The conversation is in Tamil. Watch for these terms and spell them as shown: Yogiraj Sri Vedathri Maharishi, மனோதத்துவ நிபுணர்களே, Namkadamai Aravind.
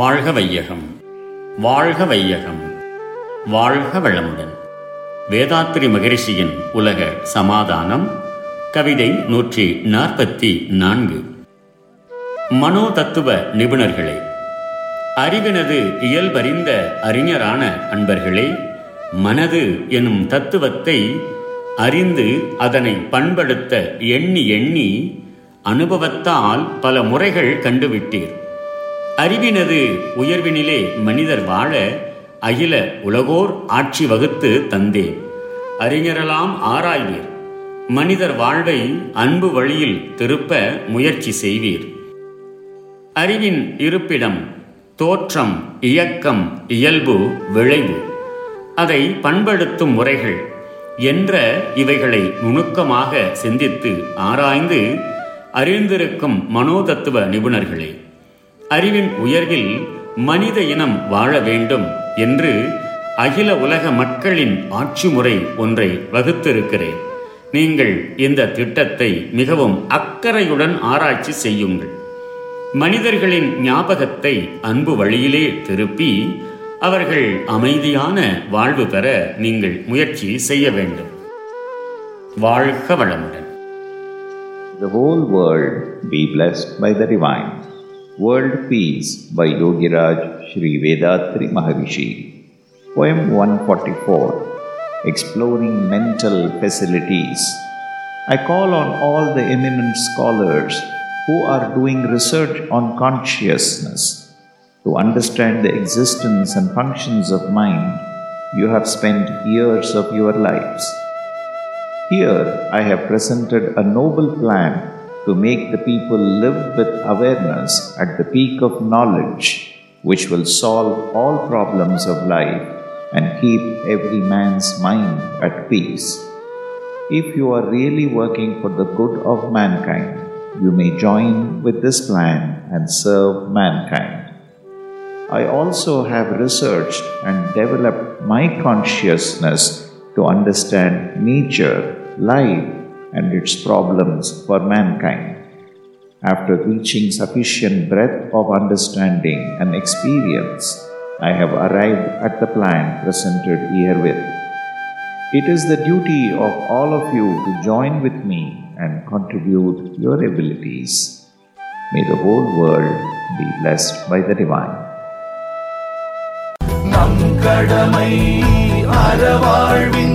வாழ்க வையகம், வாழ்க வையகம், வாழ்க வளமுடன். வேதாத்ரி மகரிஷியின் உலக சமாதானம், கவிதை 144. மனோதத்துவ நிபுணர்களே, அறிவினது இயல்பறிந்த அறிஞரான அன்பர்களே, மனது எனும் தத்துவத்தை அறிந்து அதனை பண்படுத்த எண்ணி எண்ணி அனுபவத்தால் பல முறைகள் கண்டுவிட்டீர். அறிவினது உயர்வினிலே மனிதர் வாழ அகில உலகோர் ஆட்சி வகுத்து தந்தேன். அறிஞரெல்லாம் ஆராய்வீர். மனிதர் வாழ்வை அன்பு வழியில் திருப்ப முயற்சி செய்வீர். அறிவின் இருப்பிடம், தோற்றம், இயக்கம், இயல்பு, விளைவு, அதை பண்படுத்தும் முறைகள் என்ற இவைகளை நுணுக்கமாக சிந்தித்து ஆராய்ந்து அறிந்திருக்கும் மனோதத்துவ நிபுணர்களே, அறிவின் உயர்வில் மனித இனம் வாழ வேண்டும் என்று அகில உலக மக்களின் ஆட்சி முறை ஒன்றை வகுத்திருக்கிறேன். நீங்கள் இந்த திட்டத்தை மிகவும் அக்கறையுடன் ஆராய்ச்சி செய்யுங்கள். மனிதர்களின் ஞாபகத்தை அன்பு வழியிலே திருப்பி அவர்கள் அமைதியான வாழ்வு பெற நீங்கள் முயற்சி செய்ய வேண்டும். வாழ்க வளமுடன். The whole world be blessed by the divine. World Peace by Yogiraj Sri Vedathri Maharishi. Poem 144. Exploring Mental Facilities. I call on all the eminent scholars who are doing research on consciousness. To understand the existence and functions of mind, you have spent years of your lives. Here I have presented a noble plan to make the people live with awareness at the peak of knowledge, which will solve all problems of life and keep every man's mind at peace. If you are really working for the good of mankind, you may join with this plan and serve mankind. I also have researched and developed my consciousness to understand nature, life, and its problems for mankind. After reaching sufficient breadth of understanding and experience, I have arrived at the plan presented herewith. It is the duty of all of you to join with me and contribute your abilities. May the whole world be blessed by the divine. Namkadamai Aravind.